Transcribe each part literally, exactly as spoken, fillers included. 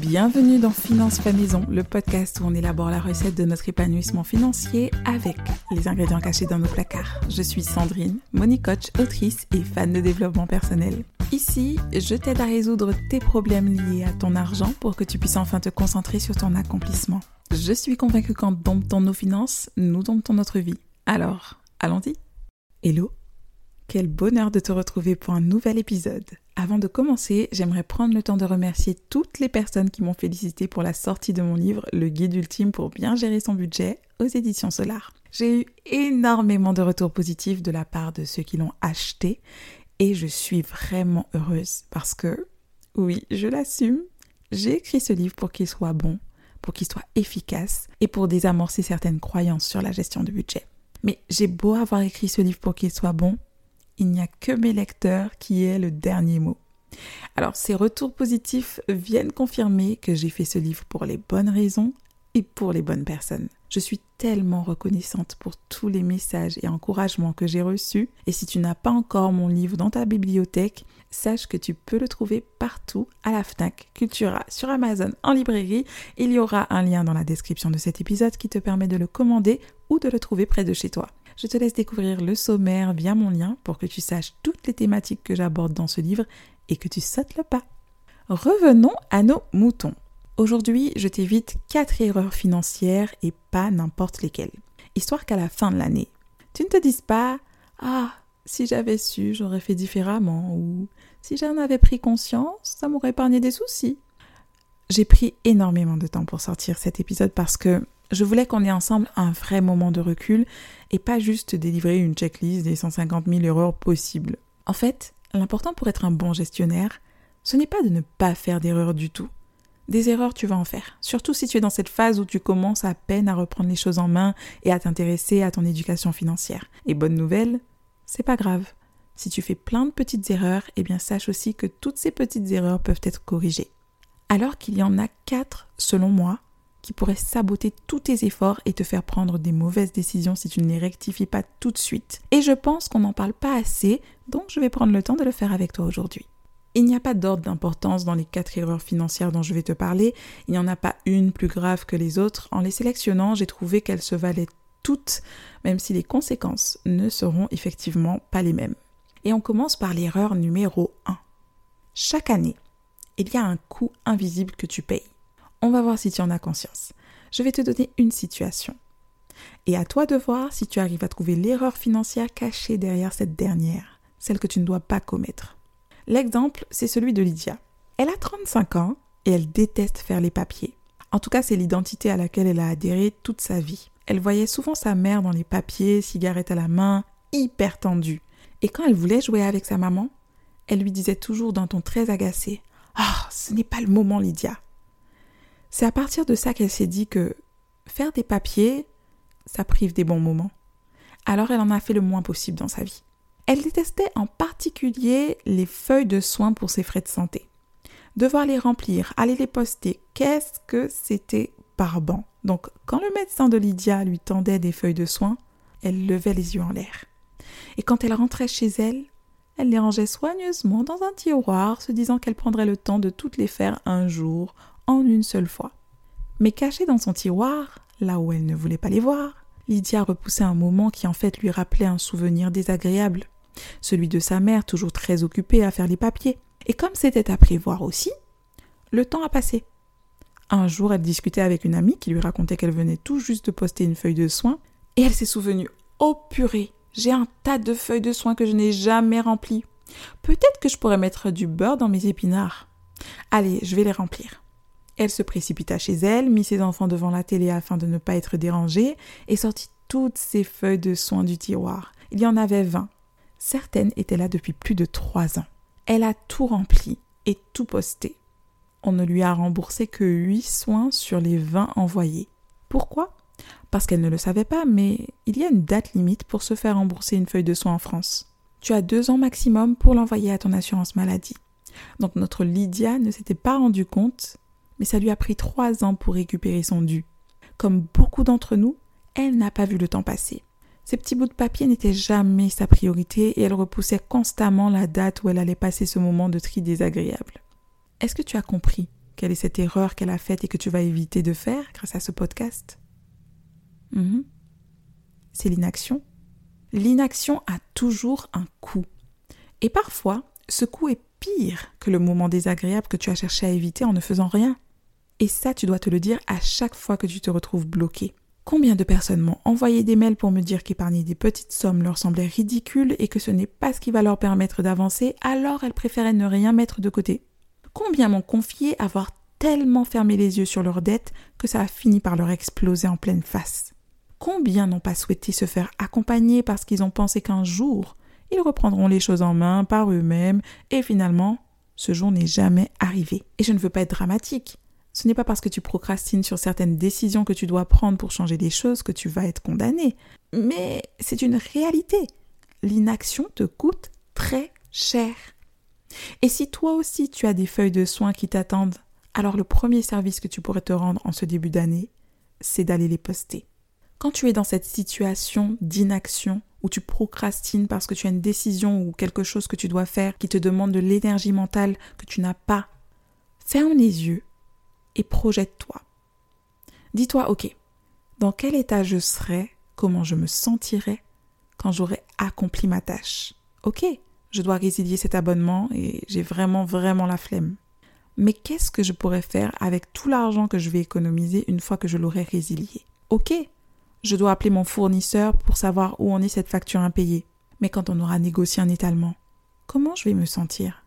Bienvenue dans Finance Pas Maison, le podcast où on élabore la recette de notre épanouissement financier avec les ingrédients cachés dans nos placards. Je suis Sandrine, money coach, autrice et fan de développement personnel. Ici, je t'aide à résoudre tes problèmes liés à ton argent pour que tu puisses enfin te concentrer sur ton accomplissement. Je suis convaincue qu'en domptant nos finances, nous domptons notre vie. Alors, allons-y. Hello. Quel bonheur de te retrouver pour un nouvel épisode. Avant de commencer, j'aimerais prendre le temps de remercier toutes les personnes qui m'ont félicité pour la sortie de mon livre « Le guide ultime pour bien gérer son budget » aux éditions Solar. J'ai eu énormément de retours positifs de la part de ceux qui l'ont acheté et je suis vraiment heureuse parce que, oui, je l'assume, j'ai écrit ce livre pour qu'il soit bon, pour qu'il soit efficace et pour désamorcer certaines croyances sur la gestion du budget. Mais j'ai beau avoir écrit ce livre pour qu'il soit bon, il n'y a que mes lecteurs qui aient le dernier mot. Alors, ces retours positifs viennent confirmer que j'ai fait ce livre pour les bonnes raisons et pour les bonnes personnes. Je suis tellement reconnaissante pour tous les messages et encouragements que j'ai reçus. Et si tu n'as pas encore mon livre dans ta bibliothèque, sache que tu peux le trouver partout, à la FNAC, Cultura, sur Amazon, en librairie. Il y aura un lien dans la description de cet épisode qui te permet de le commander ou de le trouver près de chez toi. Je te laisse découvrir le sommaire via mon lien pour que tu saches toutes les thématiques que j'aborde dans ce livre et que tu sautes le pas. Revenons à nos moutons. Aujourd'hui, je t'évite quatre erreurs financières et pas n'importe lesquelles. Histoire qu'à la fin de l'année, tu ne te dises pas « Ah, si j'avais su, j'aurais fait différemment » ou « Si j'en avais pris conscience, ça m'aurait épargné des soucis ». J'ai pris énormément de temps pour sortir cet épisode parce que je voulais qu'on ait ensemble un vrai moment de recul et pas juste délivrer une checklist des cent cinquante mille erreurs possibles. En fait, l'important pour être un bon gestionnaire, ce n'est pas de ne pas faire d'erreurs du tout. Des erreurs, tu vas en faire. Surtout si tu es dans cette phase où tu commences à peine à reprendre les choses en main et à t'intéresser à ton éducation financière. Et bonne nouvelle, c'est pas grave. Si tu fais plein de petites erreurs, eh bien sache aussi que toutes ces petites erreurs peuvent être corrigées. Alors qu'il y en a quatre, selon moi, qui pourrait saboter tous tes efforts et te faire prendre des mauvaises décisions si tu ne les rectifies pas tout de suite. Et je pense qu'on n'en parle pas assez, donc je vais prendre le temps de le faire avec toi aujourd'hui. Il n'y a pas d'ordre d'importance dans les quatre erreurs financières dont je vais te parler. Il n'y en a pas une plus grave que les autres. En les sélectionnant, j'ai trouvé qu'elles se valaient toutes, même si les conséquences ne seront effectivement pas les mêmes. Et on commence par l'erreur numéro un. Chaque année, il y a un coût invisible que tu payes. On va voir si tu en as conscience. Je vais te donner une situation. Et à toi de voir si tu arrives à trouver l'erreur financière cachée derrière cette dernière, celle que tu ne dois pas commettre. L'exemple, c'est celui de Lydia. Elle a trente-cinq ans et elle déteste faire les papiers. En tout cas, c'est l'identité à laquelle elle a adhéré toute sa vie. Elle voyait souvent sa mère dans les papiers, cigarette à la main, hyper tendue. Et quand elle voulait jouer avec sa maman, elle lui disait toujours d'un ton très agacé « Ah, ce n'est pas le moment, Lydia !» C'est à partir de ça qu'elle s'est dit que faire des papiers, ça prive des bons moments. Alors elle en a fait le moins possible dans sa vie. Elle détestait en particulier les feuilles de soins pour ses frais de santé. Devoir les remplir, aller les poster, qu'est-ce que c'était barbant. Donc quand le médecin de Lydia lui tendait des feuilles de soins, elle levait les yeux en l'air. Et quand elle rentrait chez elle, elle les rangeait soigneusement dans un tiroir, se disant qu'elle prendrait le temps de toutes les faire un jour, en une seule fois. Mais cachée dans son tiroir, là où elle ne voulait pas les voir, Lydia repoussait un moment qui en fait lui rappelait un souvenir désagréable, celui de sa mère toujours très occupée à faire les papiers. Et comme c'était à prévoir aussi, le temps a passé. Un jour, elle discutait avec une amie qui lui racontait qu'elle venait tout juste de poster une feuille de soins et elle s'est souvenue « Oh purée, j'ai un tas de feuilles de soins que je n'ai jamais remplies. Peut-être que je pourrais mettre du beurre dans mes épinards. Allez, je vais les remplir. » Elle se précipita chez elle, mit ses enfants devant la télé afin de ne pas être dérangée et sortit toutes ses feuilles de soins du tiroir. Il y en avait vingt. Certaines étaient là depuis plus de trois ans. Elle a tout rempli et tout posté. On ne lui a remboursé que huit soins sur les vingt envoyés. Pourquoi ? Parce qu'elle ne le savait pas, mais il y a une date limite pour se faire rembourser une feuille de soins en France. Tu as deux ans maximum pour l'envoyer à ton assurance maladie. Donc notre Lydia ne s'était pas rendue compte, mais ça lui a pris trois ans pour récupérer son dû. Comme beaucoup d'entre nous, elle n'a pas vu le temps passer. Ces petits bouts de papier n'étaient jamais sa priorité et elle repoussait constamment la date où elle allait passer ce moment de tri désagréable. Est-ce que tu as compris quelle est cette erreur qu'elle a faite et que tu vas éviter de faire grâce à ce podcast ? Mmh. C'est l'inaction. L'inaction a toujours un coût. Et parfois, ce coût est pire que le moment désagréable que tu as cherché à éviter en ne faisant rien. Et ça, tu dois te le dire à chaque fois que tu te retrouves bloqué. Combien de personnes m'ont envoyé des mails pour me dire qu'épargner des petites sommes leur semblait ridicule et que ce n'est pas ce qui va leur permettre d'avancer, alors elles préféraient ne rien mettre de côté. Combien m'ont confié avoir tellement fermé les yeux sur leurs dettes que ça a fini par leur exploser en pleine face. Combien n'ont pas souhaité se faire accompagner parce qu'ils ont pensé qu'un jour, ils reprendront les choses en main par eux-mêmes et finalement, ce jour n'est jamais arrivé. Et je ne veux pas être dramatique. Ce n'est pas parce que tu procrastines sur certaines décisions que tu dois prendre pour changer les choses que tu vas être condamné. Mais c'est une réalité. L'inaction te coûte très cher. Et si toi aussi tu as des feuilles de soins qui t'attendent, alors le premier service que tu pourrais te rendre en ce début d'année, c'est d'aller les poster. Quand tu es dans cette situation d'inaction, où tu procrastines parce que tu as une décision ou quelque chose que tu dois faire qui te demande de l'énergie mentale que tu n'as pas, ferme les yeux et projette-toi. Dis-toi, ok, dans quel état je serai, comment je me sentirai quand j'aurai accompli ma tâche. Ok, je dois résilier cet abonnement et j'ai vraiment, vraiment la flemme. Mais qu'est-ce que je pourrais faire avec tout l'argent que je vais économiser une fois que je l'aurai résilié? Ok, je dois appeler mon fournisseur pour savoir où en est cette facture impayée. Mais quand on aura négocié un étalement, comment je vais me sentir?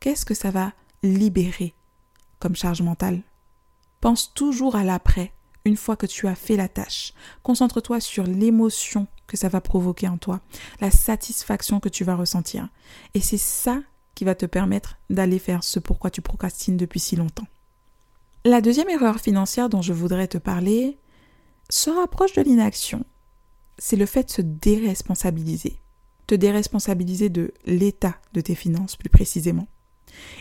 Qu'est-ce que ça va libérer comme charge mentale? Pense toujours à l'après, une fois que tu as fait la tâche. Concentre-toi sur l'émotion que ça va provoquer en toi, la satisfaction que tu vas ressentir. Et c'est ça qui va te permettre d'aller faire ce pourquoi tu procrastines depuis si longtemps. La deuxième erreur financière dont je voudrais te parler se rapproche de l'inaction, c'est le fait de se déresponsabiliser. Te déresponsabiliser de l'état de tes finances, plus précisément.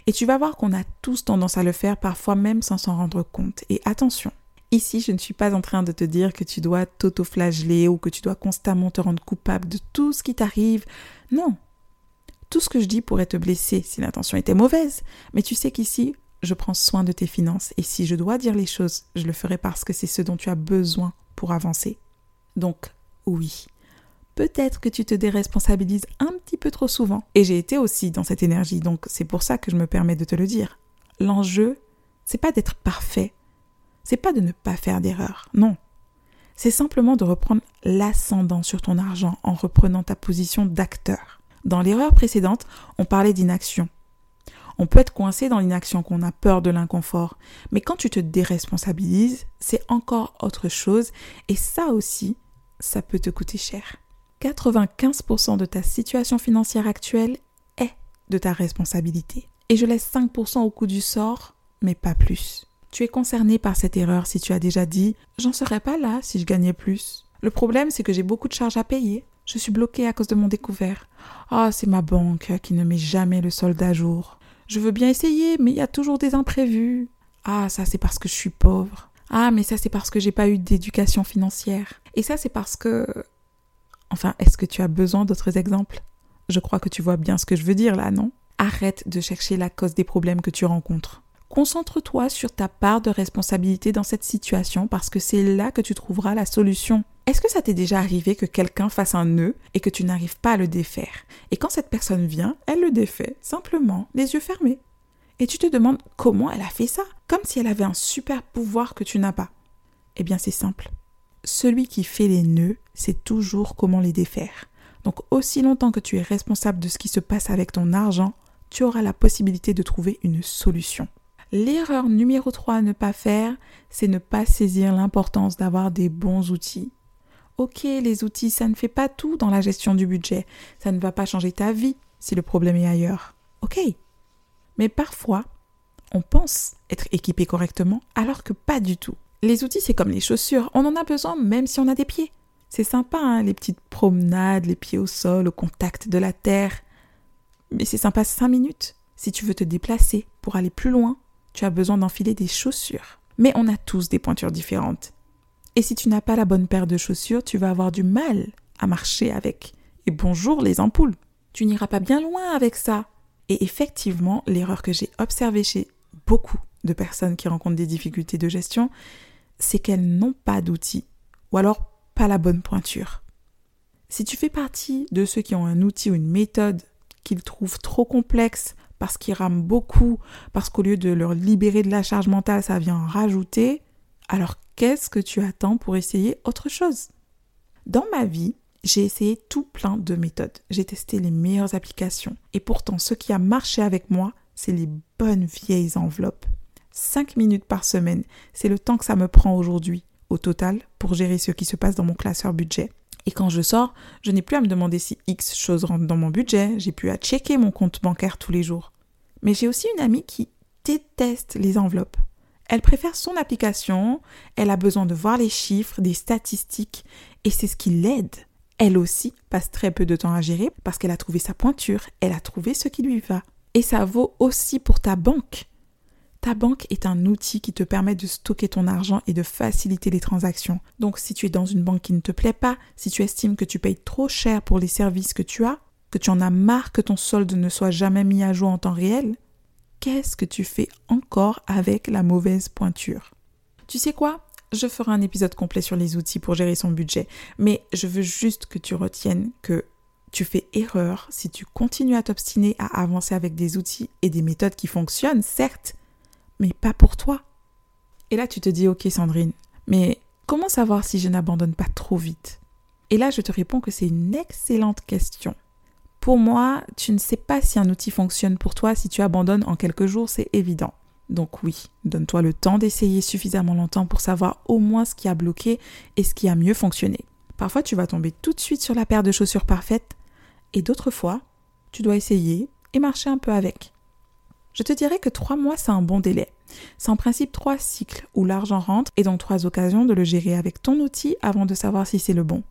Et tu vas voir qu'on a tous tendance à le faire, parfois même sans s'en rendre compte. Et attention, ici, je ne suis pas en train de te dire que tu dois t'auto-flageller ou que tu dois constamment te rendre coupable de tout ce qui t'arrive. Non, tout ce que je dis pourrait te blesser si l'intention était mauvaise. Mais tu sais qu'ici, je prends soin de tes finances. Et si je dois dire les choses, je le ferai parce que c'est ce dont tu as besoin pour avancer. Donc, oui, peut-être que tu te déresponsabilises un petit peu trop souvent. Et j'ai été aussi dans cette énergie, donc c'est pour ça que je me permets de te le dire. L'enjeu, c'est pas d'être parfait. C'est pas de ne pas faire d'erreur, non. C'est simplement de reprendre l'ascendant sur ton argent en reprenant ta position d'acteur. Dans l'erreur précédente, on parlait d'inaction. On peut être coincé dans l'inaction, qu'on a peur de l'inconfort. Mais quand tu te déresponsabilises, c'est encore autre chose. Et ça aussi, ça peut te coûter cher. quatre-vingt-quinze pour cent de ta situation financière actuelle est de ta responsabilité. Et je laisse cinq pour cent au coup du sort, mais pas plus. Tu es concerné par cette erreur si tu as déjà dit « J'en serais pas là si je gagnais plus. Le problème, c'est que j'ai beaucoup de charges à payer. Je suis bloqué à cause de mon découvert. Ah, c'est ma banque qui ne met jamais le solde à jour. Je veux bien essayer, mais il y a toujours des imprévus. Ah, ça c'est parce que je suis pauvre. Ah, mais ça c'est parce que j'ai pas eu d'éducation financière. Et ça c'est parce que... Enfin, est-ce que tu as besoin d'autres exemples? Je crois que tu vois bien ce que je veux dire là, non? Arrête de chercher la cause des problèmes que tu rencontres. Concentre-toi sur ta part de responsabilité dans cette situation parce que c'est là que tu trouveras la solution. Est-ce que ça t'est déjà arrivé que quelqu'un fasse un nœud et que tu n'arrives pas à le défaire? Et quand cette personne vient, elle le défait, simplement, les yeux fermés. Et tu te demandes comment elle a fait ça, comme si elle avait un super pouvoir que tu n'as pas. Eh bien, c'est simple. Celui qui fait les nœuds, c'est toujours comment les défaire. Donc, aussi longtemps que tu es responsable de ce qui se passe avec ton argent, tu auras la possibilité de trouver une solution. L'erreur numéro trois à ne pas faire, c'est ne pas saisir l'importance d'avoir des bons outils. Ok, les outils, ça ne fait pas tout dans la gestion du budget. Ça ne va pas changer ta vie si le problème est ailleurs. Ok, mais parfois, on pense être équipé correctement alors que pas du tout. Les outils, c'est comme les chaussures. On en a besoin même si on a des pieds. C'est sympa, hein, les petites promenades, les pieds au sol, au contact de la terre. Mais c'est sympa cinq minutes. Si tu veux te déplacer pour aller plus loin, tu as besoin d'enfiler des chaussures. Mais on a tous des pointures différentes. Et si tu n'as pas la bonne paire de chaussures, tu vas avoir du mal à marcher avec. Et bonjour les ampoules. Tu n'iras pas bien loin avec ça. Et effectivement, l'erreur que j'ai observée chez beaucoup de personnes qui rencontrent des difficultés de gestion, c'est qu'elles n'ont pas d'outils ou alors pas la bonne pointure. Si tu fais partie de ceux qui ont un outil ou une méthode qu'ils trouvent trop complexe parce qu'ils rament beaucoup, parce qu'au lieu de leur libérer de la charge mentale, ça vient en rajouter, alors qu'est-ce que tu attends pour essayer autre chose ? Dans ma vie, j'ai essayé tout plein de méthodes. J'ai testé les meilleures applications. Et pourtant, ce qui a marché avec moi, c'est les bonnes vieilles enveloppes. cinq minutes par semaine, c'est le temps que ça me prend aujourd'hui, au total, pour gérer ce qui se passe dans mon classeur budget. Et quand je sors, je n'ai plus à me demander si X choses rentrent dans mon budget, j'ai plus à checker mon compte bancaire tous les jours. Mais j'ai aussi une amie qui déteste les enveloppes. Elle préfère son application, elle a besoin de voir les chiffres, des statistiques, et c'est ce qui l'aide. Elle aussi passe très peu de temps à gérer parce qu'elle a trouvé sa pointure, elle a trouvé ce qui lui va. Et ça vaut aussi pour ta banque. Ta banque est un outil qui te permet de stocker ton argent et de faciliter les transactions. Donc si tu es dans une banque qui ne te plaît pas, si tu estimes que tu payes trop cher pour les services que tu as, que tu en as marre que ton solde ne soit jamais mis à jour en temps réel, qu'est-ce que tu fais encore avec la mauvaise pointure ? Tu sais quoi ? Je ferai un épisode complet sur les outils pour gérer son budget, mais je veux juste que tu retiennes que tu fais erreur si tu continues à t'obstiner à avancer avec des outils et des méthodes qui fonctionnent, certes, mais pas pour toi. Et là, tu te dis, ok Sandrine, mais comment savoir si je n'abandonne pas trop vite ? Et là, je te réponds que c'est une excellente question. Pour moi, tu ne sais pas si un outil fonctionne pour toi si tu abandonnes en quelques jours, c'est évident. Donc oui, donne-toi le temps d'essayer suffisamment longtemps pour savoir au moins ce qui a bloqué et ce qui a mieux fonctionné. Parfois, tu vas tomber tout de suite sur la paire de chaussures parfaite et d'autres fois, tu dois essayer et marcher un peu avec. Je te dirais que trois mois, c'est un bon délai. C'est en principe trois cycles où l'argent rentre et donc trois occasions de le gérer avec ton outil avant de savoir si c'est le bon.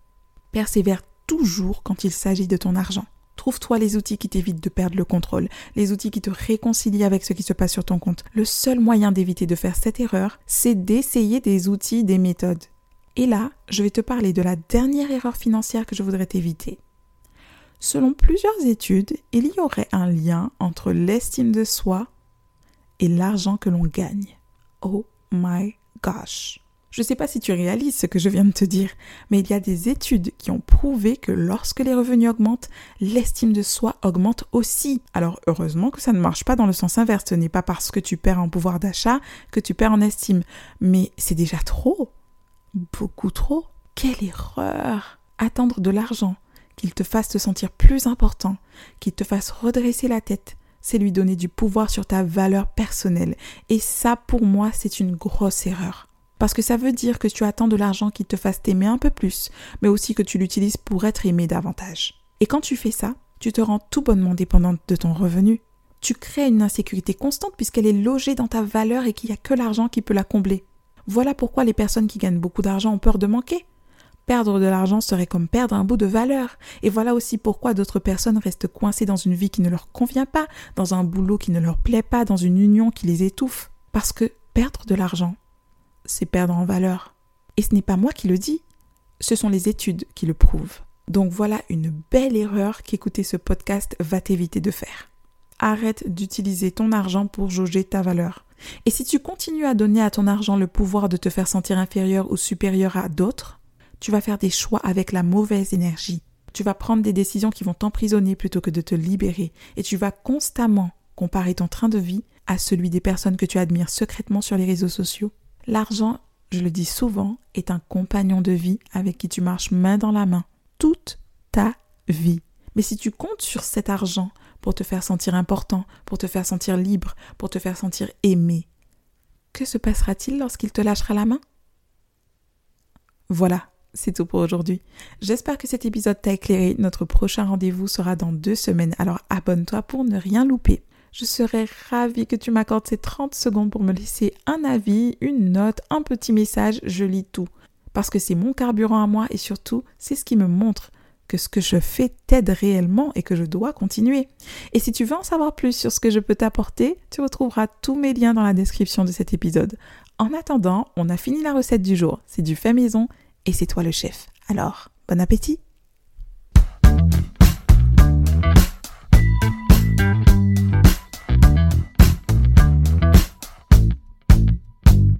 Persévère toujours quand il s'agit de ton argent. Trouve-toi les outils qui t'évitent de perdre le contrôle, les outils qui te réconcilient avec ce qui se passe sur ton compte. Le seul moyen d'éviter de faire cette erreur, c'est d'essayer des outils, des méthodes. Et là, je vais te parler de la dernière erreur financière que je voudrais t'éviter. Selon plusieurs études, il y aurait un lien entre l'estime de soi et l'argent que l'on gagne. Oh my gosh! Je ne sais pas si tu réalises ce que je viens de te dire, mais il y a des études qui ont prouvé que lorsque les revenus augmentent, l'estime de soi augmente aussi. Alors heureusement que ça ne marche pas dans le sens inverse, ce n'est pas parce que tu perds en pouvoir d'achat que tu perds en estime. Mais c'est déjà trop, beaucoup trop. Quelle erreur! Attendre de l'argent, qu'il te fasse te sentir plus important, qu'il te fasse redresser la tête, c'est lui donner du pouvoir sur ta valeur personnelle. Et ça, pour moi, c'est une grosse erreur. Parce que ça veut dire que tu attends de l'argent qui te fasse t'aimer un peu plus, mais aussi que tu l'utilises pour être aimé davantage. Et quand tu fais ça, tu te rends tout bonnement dépendante de ton revenu. Tu crées une insécurité constante puisqu'elle est logée dans ta valeur et qu'il n'y a que l'argent qui peut la combler. Voilà pourquoi les personnes qui gagnent beaucoup d'argent ont peur de manquer. Perdre de l'argent serait comme perdre un bout de valeur. Et voilà aussi pourquoi d'autres personnes restent coincées dans une vie qui ne leur convient pas, dans un boulot qui ne leur plaît pas, dans une union qui les étouffe. Parce que perdre de l'argent, c'est perdre en valeur. Et ce n'est pas moi qui le dis, ce sont les études qui le prouvent. Donc voilà une belle erreur qu'écouter ce podcast va t'éviter de faire. Arrête d'utiliser ton argent pour jauger ta valeur. Et si tu continues à donner à ton argent le pouvoir de te faire sentir inférieur ou supérieur à d'autres, tu vas faire des choix avec la mauvaise énergie. Tu vas prendre des décisions qui vont t'emprisonner plutôt que de te libérer. Et tu vas constamment comparer ton train de vie à celui des personnes que tu admires secrètement sur les réseaux sociaux. L'argent, je le dis souvent, est un compagnon de vie avec qui tu marches main dans la main toute ta vie. Mais si tu comptes sur cet argent pour te faire sentir important, pour te faire sentir libre, pour te faire sentir aimé, que se passera-t-il lorsqu'il te lâchera la main ? Voilà, c'est tout pour aujourd'hui. J'espère que cet épisode t'a éclairé. Notre prochain rendez-vous sera dans deux semaines, alors abonne-toi pour ne rien louper. Je serais ravie que tu m'accordes ces trente secondes pour me laisser un avis, une note, un petit message, je lis tout. Parce que c'est mon carburant à moi et surtout, c'est ce qui me montre que ce que je fais t'aide réellement et que je dois continuer. Et si tu veux en savoir plus sur ce que je peux t'apporter, tu retrouveras tous mes liens dans la description de cet épisode. En attendant, on a fini la recette du jour. C'est du fait maison et c'est toi le chef. Alors, bon appétit!